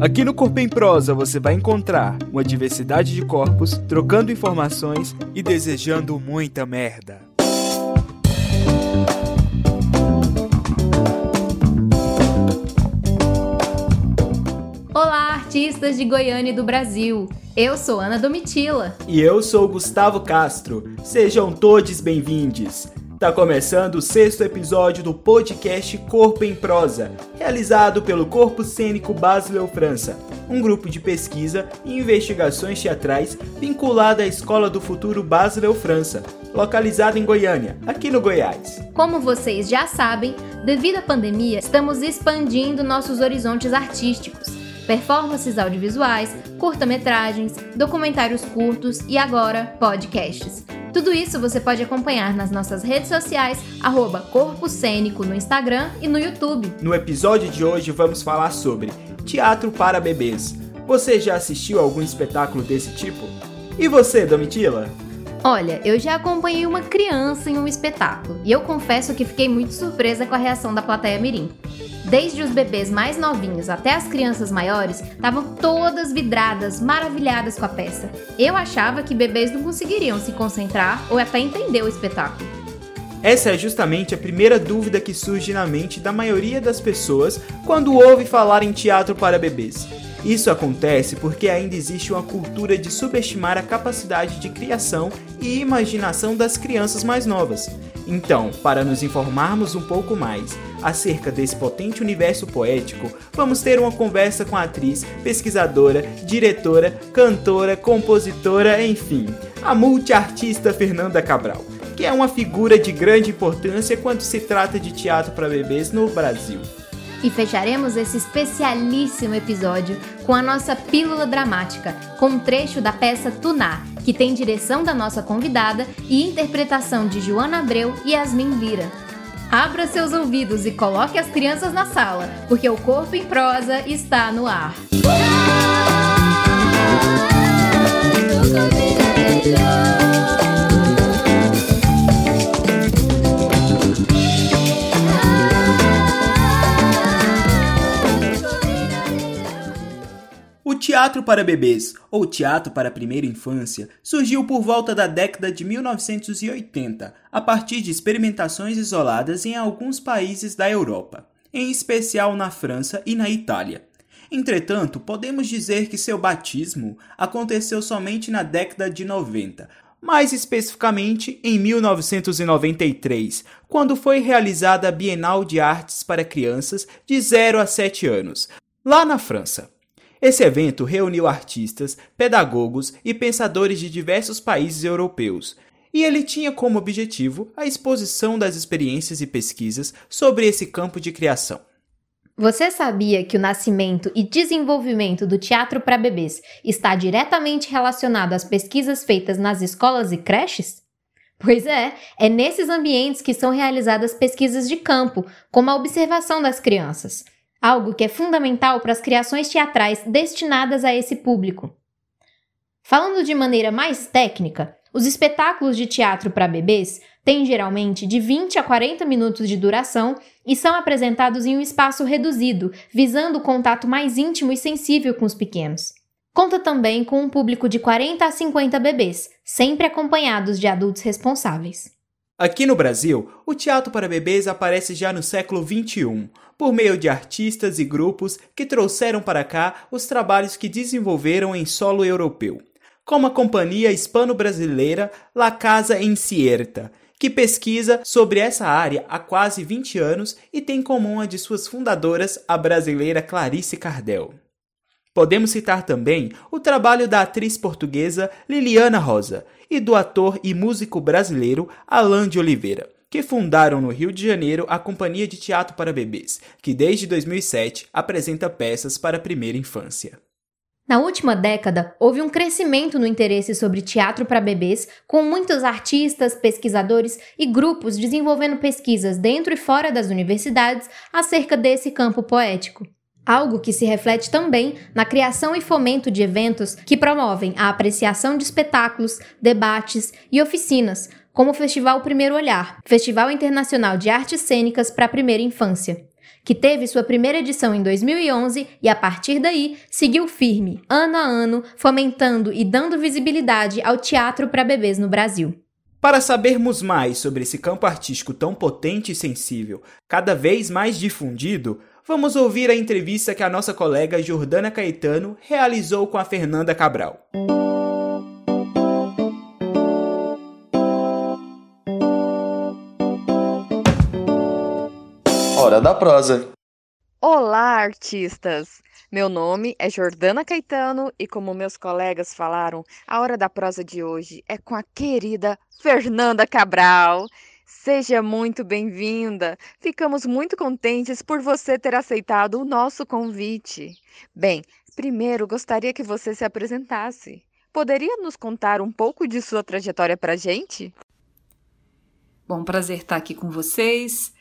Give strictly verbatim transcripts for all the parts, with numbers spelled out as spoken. Aqui no Corpo em Prosa você vai encontrar uma diversidade de corpos, trocando informações e desejando muita merda. Olá, artistas de Goiânia e do Brasil! Eu sou Ana Domitila. E eu sou Gustavo Castro. Sejam todos bem-vindos. Tá começando o sexto episódio do podcast Corpo em Prosa, realizado pelo Corpo Cênico Basileu França, um grupo de pesquisa e investigações teatrais vinculado à Escola do Futuro Basileu França, localizado em Goiânia, aqui no Goiás. Como vocês já sabem, devido à pandemia, estamos expandindo nossos horizontes artísticos. Performances audiovisuais, curta-metragens, documentários curtos e agora podcasts. Tudo isso você pode acompanhar nas nossas redes sociais, arroba Corpo Cênico no Instagram e no YouTube. No episódio de hoje vamos falar sobre teatro para bebês. Você já assistiu a algum espetáculo desse tipo? E você, Domitila? Olha, eu já acompanhei uma criança em um espetáculo e eu confesso que fiquei muito surpresa com a reação da plateia mirim. Desde os bebês mais novinhos até as crianças maiores, estavam todas vidradas, maravilhadas com a peça. Eu achava que bebês não conseguiriam se concentrar ou até entender o espetáculo. Essa é justamente a primeira dúvida que surge na mente da maioria das pessoas quando ouve falar em teatro para bebês. Isso acontece porque ainda existe uma cultura de subestimar a capacidade de criação e imaginação das crianças mais novas. Então, para nos informarmos um pouco mais acerca desse potente universo poético, vamos ter uma conversa com a atriz, pesquisadora, diretora, cantora, compositora, enfim, a multiartista Fernanda Cabral, que é uma figura de grande importância quando se trata de teatro para bebês no Brasil. E fecharemos esse especialíssimo episódio com a nossa Pílula Dramática, com um trecho da peça Tuná, que tem direção da nossa convidada e interpretação de Joana Abreu e Yasmin Lyra. Abra seus ouvidos e coloque as crianças na sala, porque o Corpo em Prosa está no ar. O teatro para bebês, ou teatro para primeira infância, surgiu por volta da década de mil novecentos e oitenta, a partir de experimentações isoladas em alguns países da Europa, em especial na França e na Itália. Entretanto, podemos dizer que seu batismo aconteceu somente na década de noventa, mais especificamente em mil novecentos e noventa e três, quando foi realizada a Bienal de Artes para Crianças de zero a sete anos, lá na França. Esse evento reuniu artistas, pedagogos e pensadores de diversos países europeus, e ele tinha como objetivo a exposição das experiências e pesquisas sobre esse campo de criação. Você sabia que o nascimento e desenvolvimento do teatro para bebês está diretamente relacionado às pesquisas feitas nas escolas e creches? Pois é, é nesses ambientes que são realizadas pesquisas de campo, como a observação das crianças. Algo que é fundamental para as criações teatrais destinadas a esse público. Falando de maneira mais técnica, os espetáculos de teatro para bebês têm geralmente de vinte a quarenta minutos de duração e são apresentados em um espaço reduzido, visando o contato mais íntimo e sensível com os pequenos. Conta também com um público de quarenta a cinquenta bebês, sempre acompanhados de adultos responsáveis. Aqui no Brasil, o teatro para bebês aparece já no século vinte e um, por meio de artistas e grupos que trouxeram para cá os trabalhos que desenvolveram em solo europeu, como a companhia hispano-brasileira La Casa Incierta, que pesquisa sobre essa área há quase vinte anos e tem como uma de suas fundadoras a brasileira Clarice Cardel. Podemos citar também o trabalho da atriz portuguesa Liliana Rosa e do ator e músico brasileiro Alan de Oliveira, que fundaram no Rio de Janeiro a Companhia de Teatro para Bebês, que desde dois mil e sete apresenta peças para a primeira infância. Na última década, houve um crescimento no interesse sobre teatro para bebês, com muitos artistas, pesquisadores e grupos desenvolvendo pesquisas dentro e fora das universidades acerca desse campo poético. Algo que se reflete também na criação e fomento de eventos que promovem a apreciação de espetáculos, debates e oficinas, como o Festival Primeiro Olhar, Festival Internacional de Artes Cênicas para a Primeira Infância, que teve sua primeira edição em dois mil e onze e, a partir daí, seguiu firme, ano a ano, fomentando e dando visibilidade ao teatro para bebês no Brasil. Para sabermos mais sobre esse campo artístico tão potente e sensível, cada vez mais difundido, vamos ouvir a entrevista que a nossa colega Jordana Caetano realizou com a Fernanda Cabral. Hora da prosa. Olá, artistas! Meu nome é Jordana Caetano e, como meus colegas falaram, a Hora da Prosa de hoje é com a querida Fernanda Cabral. Seja muito bem-vinda! Ficamos muito contentes por você ter aceitado o nosso convite. Bem, primeiro gostaria que você se apresentasse. Poderia nos contar um pouco de sua trajetória para a gente? Bom, prazer estar aqui com vocês.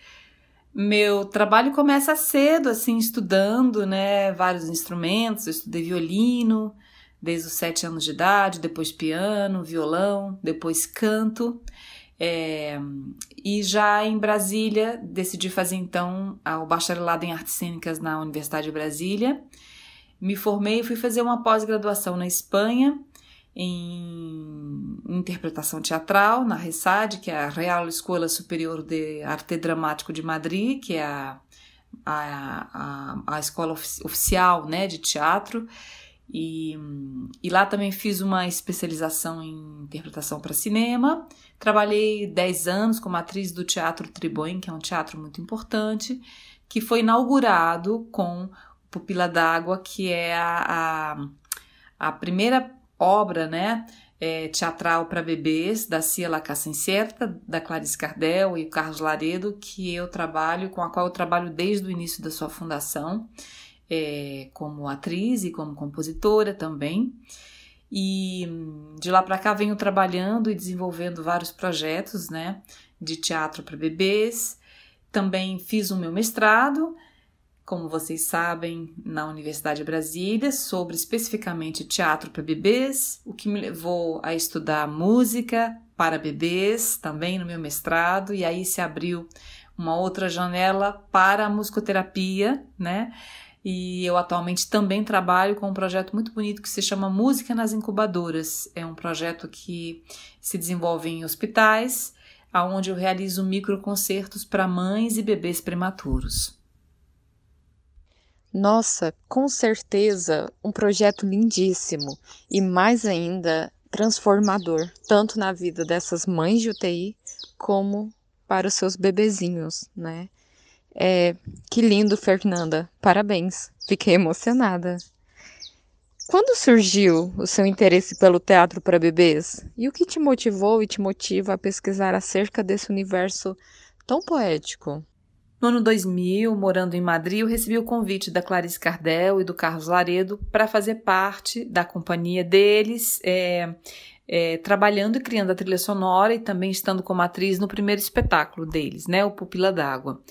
Meu trabalho começa cedo, assim, estudando, né, vários instrumentos. Eu estudei violino desde os sete anos de idade, depois piano, violão, depois canto. É, e já em Brasília, decidi fazer, então, o bacharelado em Artes Cênicas na Universidade de Brasília. Me formei e fui fazer uma pós-graduação na Espanha, em interpretação teatral, na RESAD, que é a Real Escola Superior de Arte Dramático de Madrid, que é a, a, a, a escola oficial, né, de teatro, e, e lá também fiz uma especialização em interpretação para cinema. Trabalhei dez anos como atriz do Teatro Tribuín, que é um teatro muito importante, que foi inaugurado com Pupila d'água, que é a, a, a primeira obra, né, é, teatral para bebês da Cia La Casa Incierta, da Clarice Cardel e o Carlos Laredo, que eu trabalho, com a qual eu trabalho desde o início da sua fundação, é, como atriz e como compositora também. E de lá para cá venho trabalhando e desenvolvendo vários projetos, né, de teatro para bebês. Também fiz o meu mestrado, como vocês sabem, na Universidade de Brasília, sobre especificamente teatro para bebês, o que me levou a estudar música para bebês, também no meu mestrado, e aí se abriu uma outra janela para a musicoterapia, né? E eu atualmente também trabalho com um projeto muito bonito que se chama Música nas Incubadoras. É um projeto que se desenvolve em hospitais, onde eu realizo microconcertos para mães e bebês prematuros. Nossa, com certeza, um projeto lindíssimo e, mais ainda, transformador, tanto na vida dessas mães de U T I como para os seus bebezinhos, né? É, que lindo, Fernanda. Parabéns. Fiquei emocionada. Quando surgiu o seu interesse pelo teatro para bebês? E o que te motivou e te motiva a pesquisar acerca desse universo tão poético? No ano dois mil, morando em Madrid, eu recebi o convite da Clarice Cardel e do Carlos Laredo para fazer parte da companhia deles, é, é, trabalhando e criando a trilha sonora e também estando como atriz no primeiro espetáculo deles, né, o Pupila d'Água.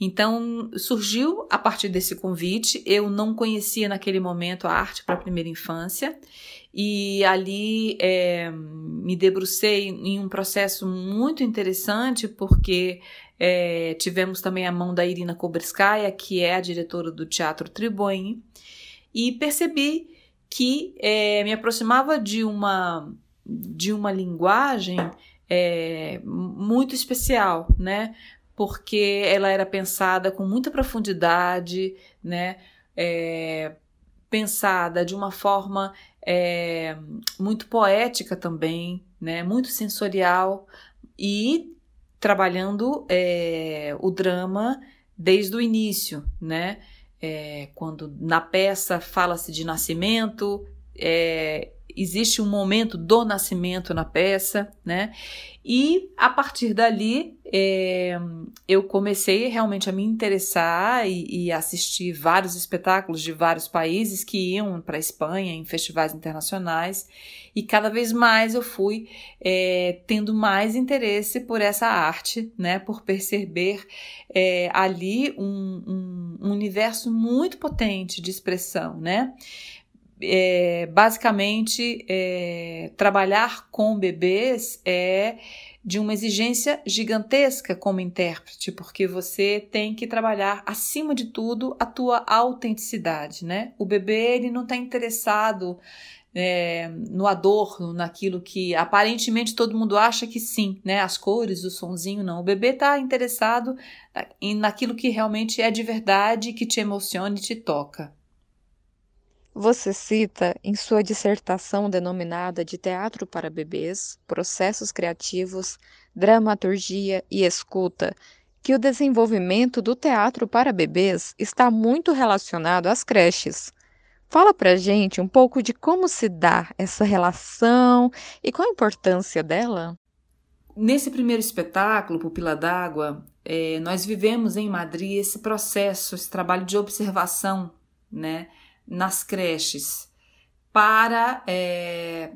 Então, surgiu a partir desse convite. Eu não conhecia naquele momento a arte para a primeira infância e ali é, me debrucei em um processo muito interessante, porque... É, tivemos também a mão da Irina Kobreskaya, que é a diretora do Teatro Tribune, e percebi que é, me aproximava de uma, de uma linguagem é, muito especial, né? Porque ela era pensada com muita profundidade, né? É, pensada de uma forma é, muito poética também, né? Muito sensorial e trabalhando é, o drama desde o início, né? É, quando na peça fala-se de nascimento, é, existe um momento do nascimento na peça, né? E a partir dali é, eu comecei realmente a me interessar e, e assistir vários espetáculos de vários países que iam para a Espanha em festivais internacionais, e cada vez mais eu fui é, tendo mais interesse por essa arte, né? Por perceber é, ali um, um universo muito potente de expressão, né? É, basicamente, é, trabalhar com bebês é de uma exigência gigantesca como intérprete, porque você tem que trabalhar, acima de tudo, a tua autenticidade, né? O bebê, ele não está interessado É, no adorno, naquilo que aparentemente todo mundo acha que sim, né? As cores, o sonzinho, não. O bebê está interessado naquilo que realmente é de verdade, que te emociona e te toca. Você cita, em sua dissertação denominada de Teatro para Bebês, Processos Criativos, Dramaturgia e Escuta, que o desenvolvimento do teatro para bebês está muito relacionado às creches. Fala pra gente um pouco de como se dá essa relação e qual a importância dela. Nesse primeiro espetáculo, Pupila d'Água, é, nós vivemos em Madrid esse processo, esse trabalho de observação, né, nas creches, para é,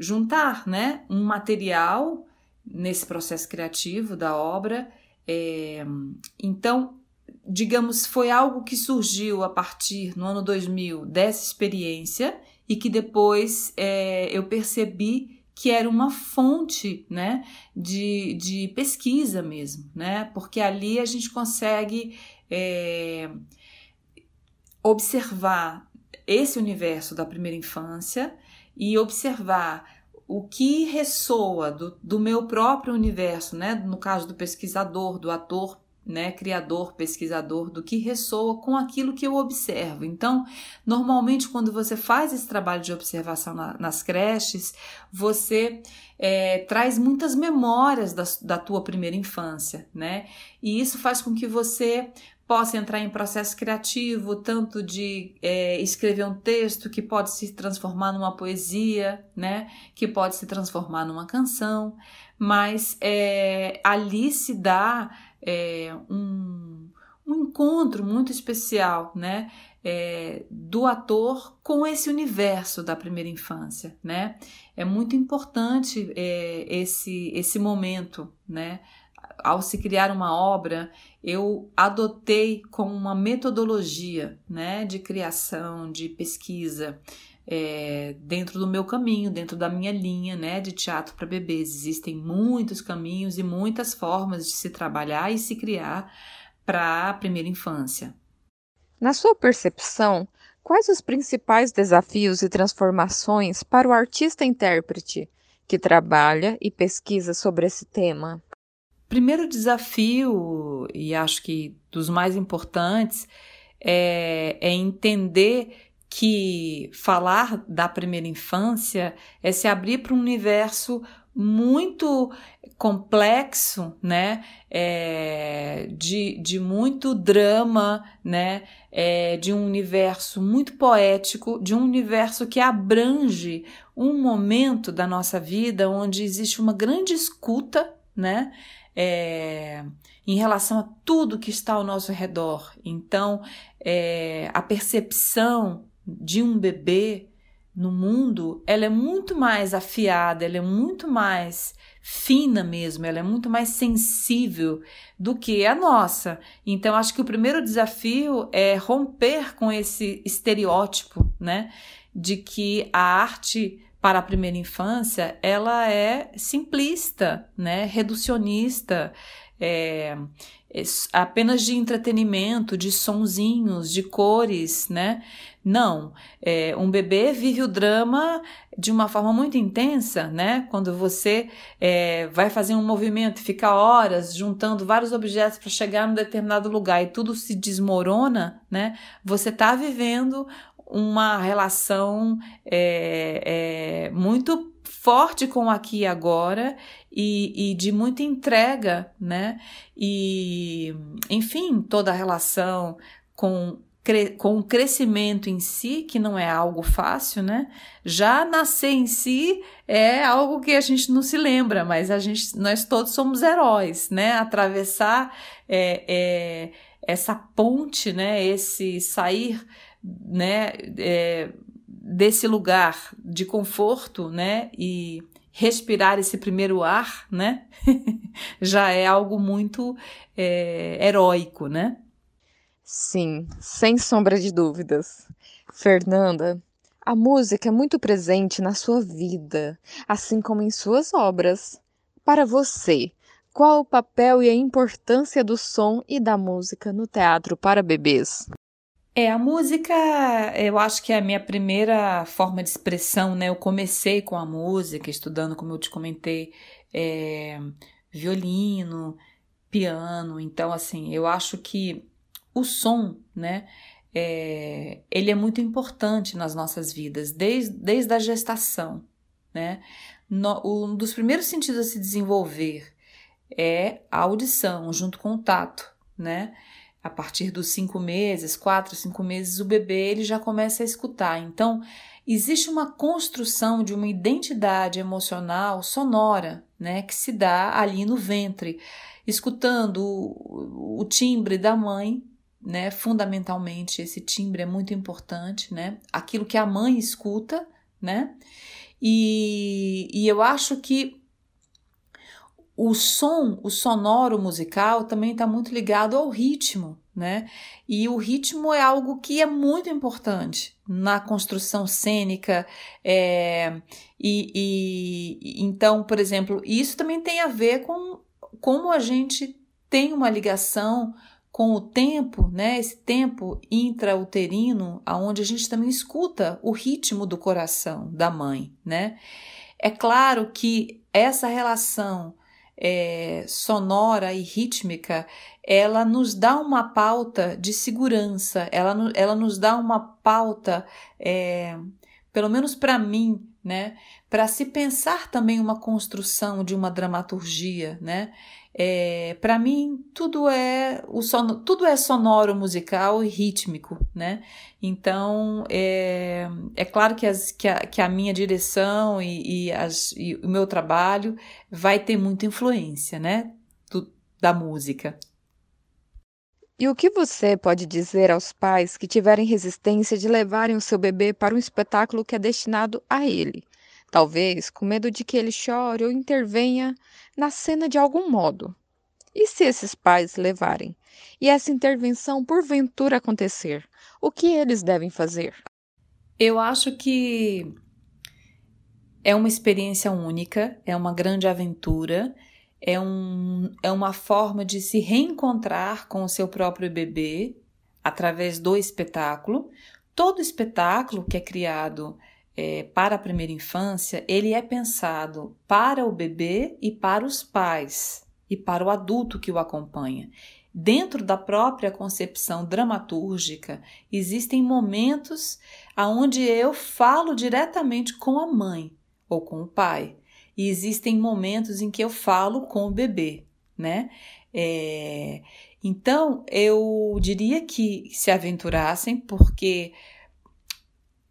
juntar, né, um material nesse processo criativo da obra. É, então, digamos, foi algo que surgiu a partir, no ano dois mil, dessa experiência e que depois é, eu percebi que era uma fonte, né, de, de pesquisa mesmo, né, porque ali a gente consegue é, observar esse universo da primeira infância e observar o que ressoa do, do meu próprio universo, né, no caso do pesquisador, do ator, né, criador, pesquisador, do que ressoa com aquilo que eu observo. Então, normalmente, quando você faz esse trabalho de observação na, nas creches, você é, traz muitas memórias da, da tua primeira infância, né? E isso faz com que você possa entrar em processo criativo, tanto de é, escrever um texto que pode se transformar numa poesia, né? Que pode se transformar numa canção, mas é, ali se dá É um, um encontro muito especial, né, é, do ator com esse universo da primeira infância, né? É muito importante é, esse, esse momento, né? Ao se criar uma obra, eu adotei como uma metodologia, né, de criação, de pesquisa, É, dentro do meu caminho, dentro da minha linha, né, de teatro para bebês. Existem muitos caminhos e muitas formas de se trabalhar e se criar para a primeira infância. Na sua percepção, quais os principais desafios e transformações para o artista-intérprete que trabalha e pesquisa sobre esse tema? Primeiro desafio, e acho que dos mais importantes, é, é entender que falar da primeira infância é se abrir para um universo muito complexo, né? É, de, de muito drama, né? É, de um universo muito poético, de um universo que abrange um momento da nossa vida onde existe uma grande escuta, né? É, em relação a tudo que está ao nosso redor. Então, é, a percepção de um bebê no mundo, ela é muito mais afiada, ela é muito mais fina mesmo, ela é muito mais sensível do que a nossa. Então, acho que o primeiro desafio é romper com esse estereótipo, né, de que a arte para a primeira infância, ela é simplista, né, reducionista, é, apenas de entretenimento, de sonzinhos, de cores, né? Não, é, um bebê vive o drama de uma forma muito intensa, né? Quando você é, vai fazer um movimento e fica horas juntando vários objetos para chegar num determinado lugar e tudo se desmorona, né? Você está vivendo uma relação é, é, muito forte com aqui e agora e, e de muita entrega, né? E, enfim, toda a relação com, com o crescimento em si, que não é algo fácil, né? Já nascer em si é algo que a gente não se lembra, mas a gente, nós todos somos heróis, né? Atravessar é, é, essa ponte, né? Esse sair, né, é, desse lugar de conforto, né, e respirar esse primeiro ar, né, já é algo muito é, heróico, né? Sim, sem sombra de dúvidas. Fernanda, a música é muito presente na sua vida, assim como em suas obras. Para você, qual o papel e a importância do som e da música no teatro para bebês? É, a música, eu acho que é a minha primeira forma de expressão, né? Eu comecei com a música, estudando, como eu te comentei, é, violino, piano. Então, assim, eu acho que o som, né? É, ele é muito importante nas nossas vidas, desde, desde a gestação, né? No, um dos primeiros sentidos a se desenvolver é a audição, junto com o tato, né? A partir dos cinco meses, quatro, cinco meses, o bebê ele já começa a escutar. Então, existe uma construção de uma identidade emocional sonora, né, que se dá ali no ventre, escutando o, o timbre da mãe, né? Fundamentalmente, esse timbre é muito importante, né? Aquilo que a mãe escuta, né? E, e eu acho que o som, o sonoro musical também está muito ligado ao ritmo, né? E o ritmo é algo que é muito importante na construção cênica. É, e, e então, por exemplo, isso também tem a ver com como a gente tem uma ligação com o tempo, né? Esse tempo intrauterino, aonde a gente também escuta o ritmo do coração da mãe, né? É claro que essa relação É, sonora e rítmica, ela nos dá uma pauta de segurança, ela, ela nos dá uma pauta, é, pelo menos para mim, né, para se pensar também uma construção de uma dramaturgia, né? É, para mim tudo é o sono, tudo é sonoro, musical e rítmico, né? Então é, é claro que, as, que, a, que a minha direção e, e, as, e o meu trabalho vai ter muita influência, né, do, da música. E o que você pode dizer aos pais que tiverem resistência de levarem o seu bebê para um espetáculo que é destinado a ele? Talvez com medo de que ele chore ou intervenha na cena de algum modo. E se esses pais levarem? E essa intervenção porventura acontecer? O que eles devem fazer? Eu acho que é uma experiência única, é uma grande aventura, é, um, é uma forma de se reencontrar com o seu próprio bebê através do espetáculo. Todo espetáculo que é criado É, para a primeira infância, ele é pensado para o bebê e para os pais e para o adulto que o acompanha. Dentro da própria concepção dramatúrgica, existem momentos onde eu falo diretamente com a mãe ou com o pai, e existem momentos em que eu falo com o bebê, né? É, então, eu diria que se aventurassem, porque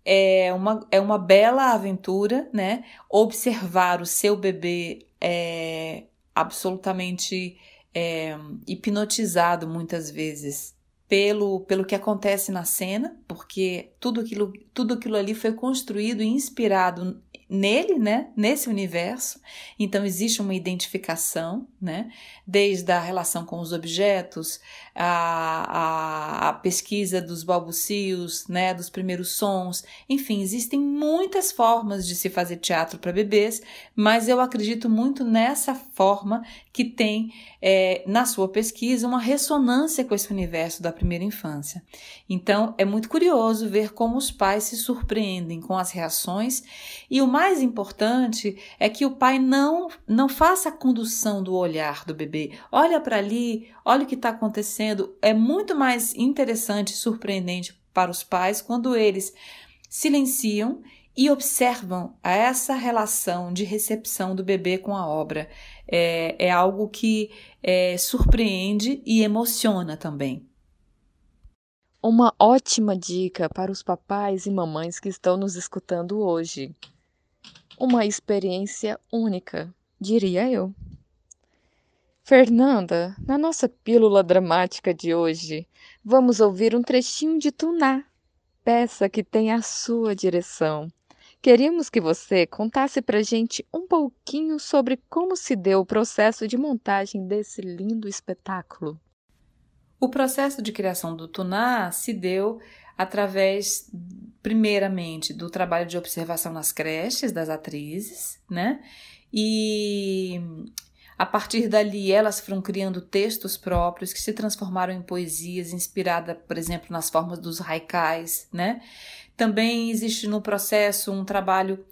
É uma, é uma bela aventura, né? Observar o seu bebê é absolutamente é, hipnotizado, muitas vezes, pelo, pelo que acontece na cena, porque tudo aquilo, tudo aquilo ali foi construído e inspirado nele, né? Nesse universo. Então, existe uma identificação, né? Desde a relação com os objetos, a, a, a pesquisa dos balbucios, né? Dos primeiros sons. Enfim, existem muitas formas de se fazer teatro para bebês, mas eu acredito muito nessa forma que tem, é, na sua pesquisa, uma ressonância com esse universo da primeira infância. Então, é muito curioso ver como os pais se surpreendem com as reações, e o mais O mais importante é que o pai não, não faça a condução do olhar do bebê. Olha para ali, olha o que está acontecendo. É muito mais interessante e surpreendente para os pais quando eles silenciam e observam essa relação de recepção do bebê com a obra. É, é algo que é, surpreende e emociona também. Uma ótima dica para os papais e mamães que estão nos escutando hoje. Uma experiência única, diria eu. Fernanda, na nossa pílula dramática de hoje, vamos ouvir um trechinho de Tuná, peça que tem a sua direção. Queríamos que você contasse pra gente um pouquinho sobre como se deu o processo de montagem desse lindo espetáculo. O processo de criação do Tuná se deu através, primeiramente, do trabalho de observação nas creches das atrizes, né? E, A partir dali, elas foram criando textos próprios que se transformaram em poesias, inspirada, por exemplo, nas formas dos haikais, né? Também existe no processo um trabalho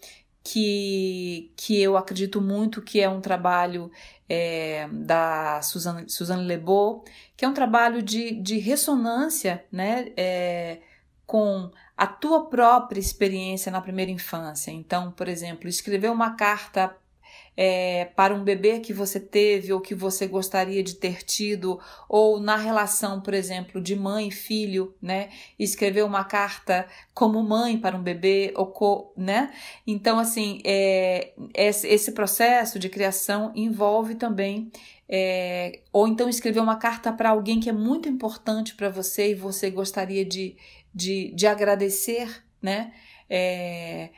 que, que eu acredito muito que é um trabalho é, da Suzanne, Suzanne Lebeau, que é um trabalho de, de ressonância, né? É, com a tua própria experiência na primeira infância. Então, por exemplo, escrever uma carta é, para um bebê que você teve ou que você gostaria de ter tido, ou na relação, por exemplo, de mãe e filho, né? Escrever uma carta como mãe para um bebê, ou co, né? Então, assim, é, esse processo de criação envolve também é, ou então escrever uma carta para alguém que é muito importante para você e você gostaria de De, de agradecer, né? É,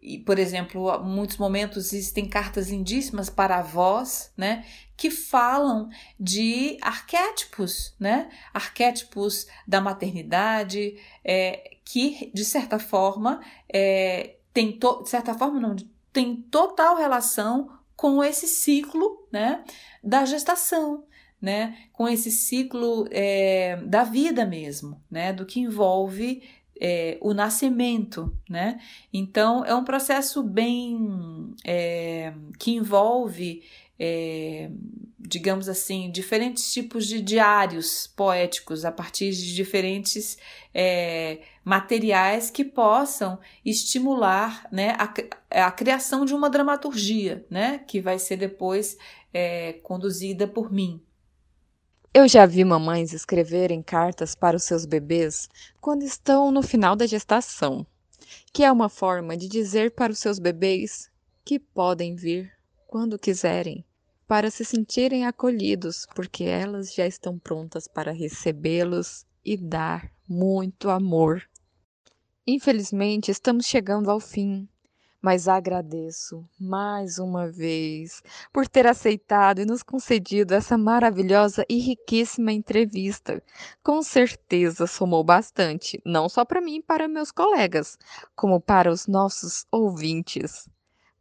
e, por exemplo, em muitos momentos existem cartas lindíssimas para avós, né? Que falam de arquétipos, né? Arquétipos da maternidade, é, que, de certa forma, é, tem, to, de certa forma não, tem total relação com esse ciclo, né? Da gestação. Né, com esse ciclo é, da vida mesmo, né, do que envolve é, o nascimento, né? Então é um processo bem é, que envolve, é, digamos assim, diferentes tipos de diários poéticos a partir de diferentes é, materiais que possam estimular, né, a, a criação de uma dramaturgia, né, que vai ser depois é, conduzida por mim. Eu já vi mamães escreverem cartas para os seus bebês quando estão no final da gestação, que é uma forma de dizer para os seus bebês que podem vir quando quiserem, para se sentirem acolhidos, porque elas já estão prontas para recebê-los e dar muito amor. Infelizmente, estamos chegando ao fim. Mas agradeço mais uma vez por ter aceitado e nos concedido essa maravilhosa e riquíssima entrevista. Com certeza somou bastante, não só para mim e para meus colegas, como para os nossos ouvintes.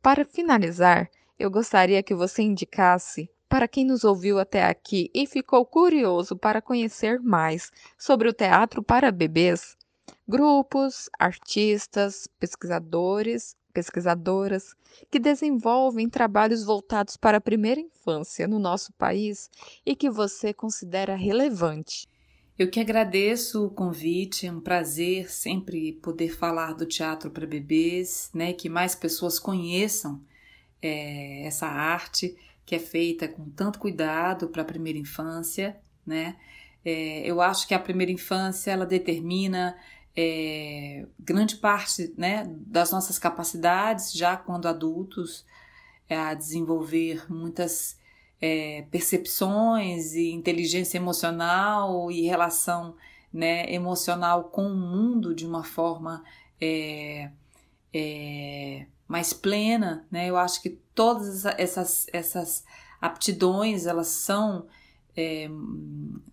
Para finalizar, eu gostaria que você indicasse para quem nos ouviu até aqui e ficou curioso para conhecer mais sobre o teatro para bebês, grupos, artistas, pesquisadores, pesquisadoras que desenvolvem trabalhos voltados para a primeira infância no nosso país e que você considera relevante. Eu que agradeço o convite, é um prazer sempre poder falar do teatro para bebês, né, que mais pessoas conheçam é, essa arte que é feita com tanto cuidado para a primeira infância, né? É, eu acho que a primeira infância ela determina É, grande parte, né, das nossas capacidades, já quando adultos, é, a desenvolver muitas é, percepções e inteligência emocional e relação, né, emocional com o mundo de uma forma é, é, mais plena, né? Eu acho que todas essas, essas aptidões, elas são... É,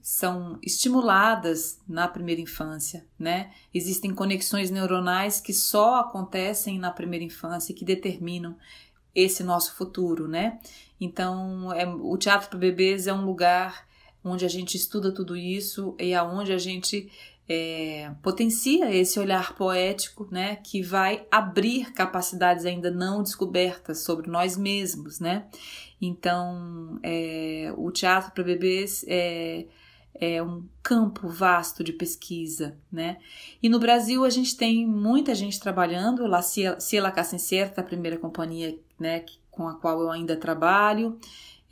são estimuladas na primeira infância, né? Existem conexões neuronais que só acontecem na primeira infância e que determinam esse nosso futuro, né? Então, é, o teatro para bebês é um lugar onde a gente estuda tudo isso e aonde a gente é, potencia esse olhar poético, né? Que vai abrir capacidades ainda não descobertas sobre nós mesmos, né? Então, é, o teatro para bebês é, é um campo vasto de pesquisa, né? E no Brasil a gente tem muita gente trabalhando, lá Cia, La Casa Incierta, a primeira companhia, né, com a qual eu ainda trabalho,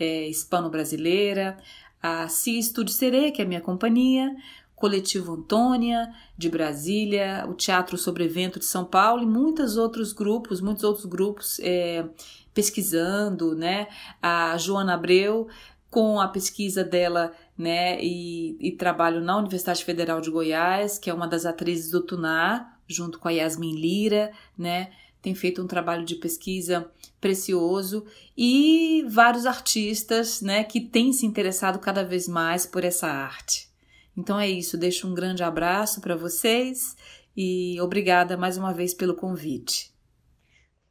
é, hispano-brasileira, a Cia Estúdio Sereia, que é a minha companhia, Coletivo Antônia, de Brasília, o Teatro Sobrevento de São Paulo e muitos outros grupos, muitos outros grupos é, pesquisando, né? A Joana Abreu, com a pesquisa dela, né? E, e trabalho na Universidade Federal de Goiás, que é uma das atrizes do Tuná, junto com a Yasmin Lyra, né? Tem feito um trabalho de pesquisa precioso e vários artistas, né? Que têm se interessado cada vez mais por essa arte. Então é isso, deixo um grande abraço para vocês e obrigada mais uma vez pelo convite.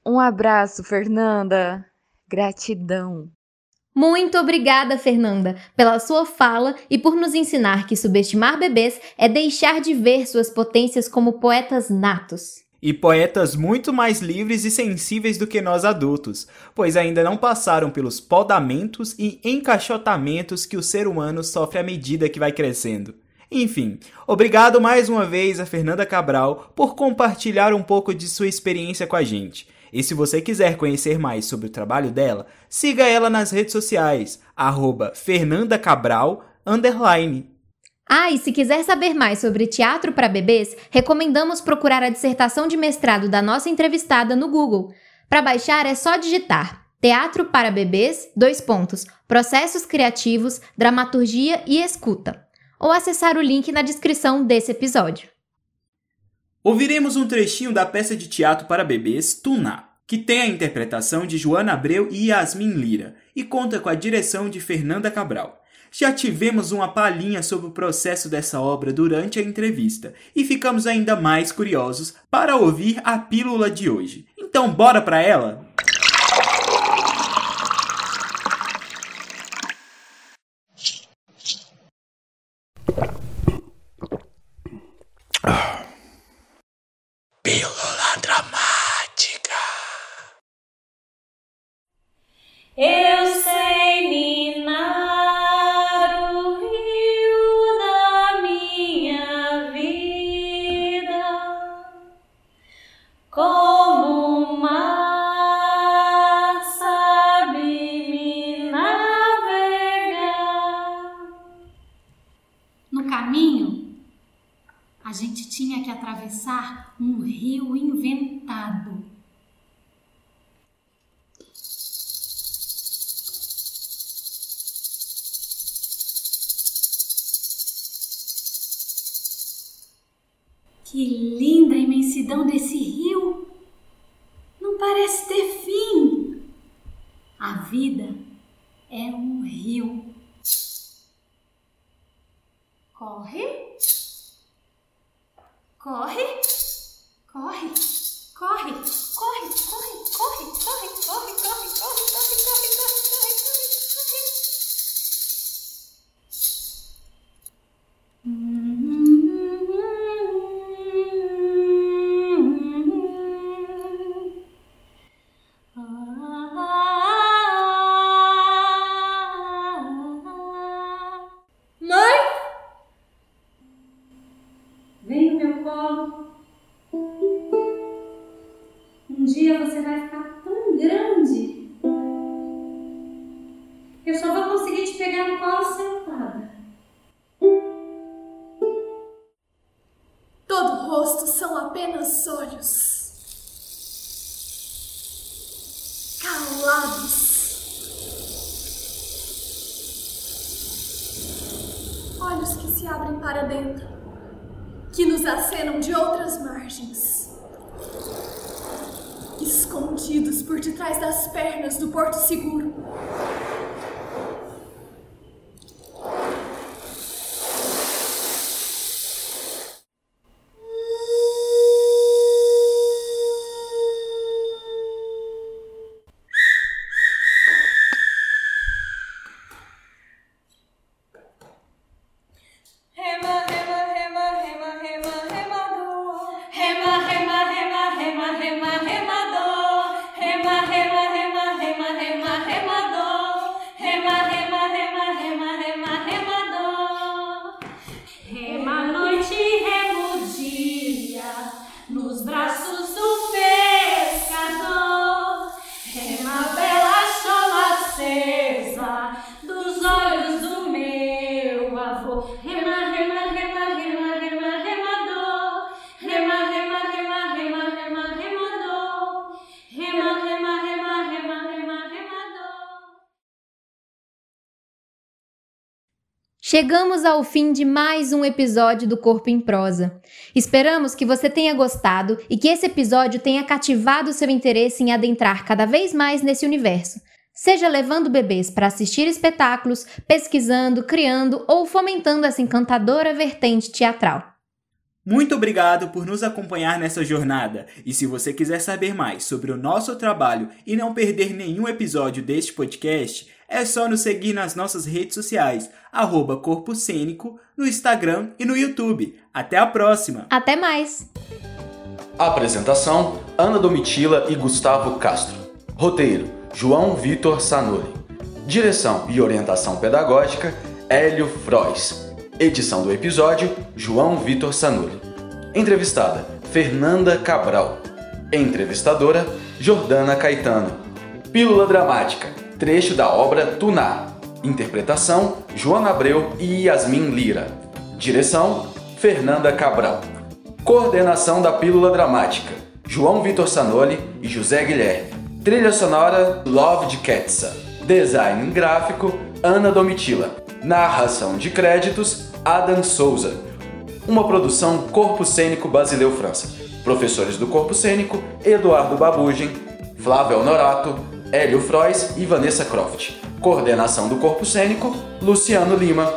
Um abraço, Fernanda. Gratidão. Muito obrigada, Fernanda, pela sua fala e por nos ensinar que subestimar bebês é deixar de ver suas potências como poetas natos. E poetas muito mais livres e sensíveis do que nós adultos, pois ainda não passaram pelos podamentos e encaixotamentos que o ser humano sofre à medida que vai crescendo. Enfim, obrigado mais uma vez a Fernanda Cabral por compartilhar um pouco de sua experiência com a gente. E se você quiser conhecer mais sobre o trabalho dela, siga ela nas redes sociais, arroba Fernanda Cabral, underline. Ah, e se quiser saber mais sobre teatro para bebês, recomendamos procurar a dissertação de mestrado da nossa entrevistada no Google. Para baixar é só digitar Teatro para Bebês, dois pontos, Processos Criativos, Dramaturgia e Escuta, ou acessar o link na descrição desse episódio. Ouviremos um trechinho da peça de teatro para bebês Tuná, que tem a interpretação de Joana Abreu e Yasmin Lyra, e conta com a direção de Fernanda Cabral. Já tivemos uma palhinha sobre o processo dessa obra durante a entrevista e ficamos ainda mais curiosos para ouvir a pílula de hoje. Então, bora pra ela? Pílula dramática. Eu sei, Nina. A gente tinha que atravessar um rio inventado. Que linda a imensidão desse rio! Não parece ter fim. A vida é um rio. Corre! Corre, corre, corre, corre, corre, corre, corre, corre, corre, corre, corre, corre, corre, corre, Chegamos ao fim de mais um episódio do Corpo em Prosa. Esperamos que você tenha gostado e que esse episódio tenha cativado seu interesse em adentrar cada vez mais nesse universo, seja levando bebês para assistir espetáculos, pesquisando, criando ou fomentando essa encantadora vertente teatral. Muito obrigado por nos acompanhar nessa jornada. E se você quiser saber mais sobre o nosso trabalho e não perder nenhum episódio deste podcast, É só nos seguir nas nossas redes sociais, arroba Corpo Cênico, no Instagram e no YouTube. Até a próxima! Até mais! Apresentação, Ana Domitila e Gustavo Castro. Roteiro, João Vitor Sanuri. Direção e orientação pedagógica, Hélio Frois. Edição do episódio, João Vitor Sanuri. Entrevistada, Fernanda Cabral. Entrevistadora, Jordana Caetano. Pílula Dramática, trecho da obra Tuná. Interpretação, Joana Abreu e Yasmin Lyra. Direção, Fernanda Cabral. Coordenação da Pílula Dramática, João Vitor Sanuri e José Guilherme. Trilha sonora, Love de Ketsa. Design gráfico, Ana Domitila. Narração de créditos, Adam Souza. Uma produção Corpo Cênico Basileu França. Professores do Corpo Cênico, Eduardo Babugin, Flávio Norato, Hélio Frois e Vanessa Croft. Coordenação do Corpo Cênico, Luciano Lima.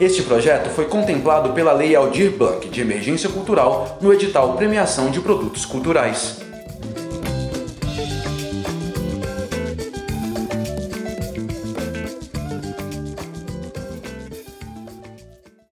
Este projeto foi contemplado pela Lei Aldir Blanc de Emergência Cultural no edital Premiação de Produtos Culturais.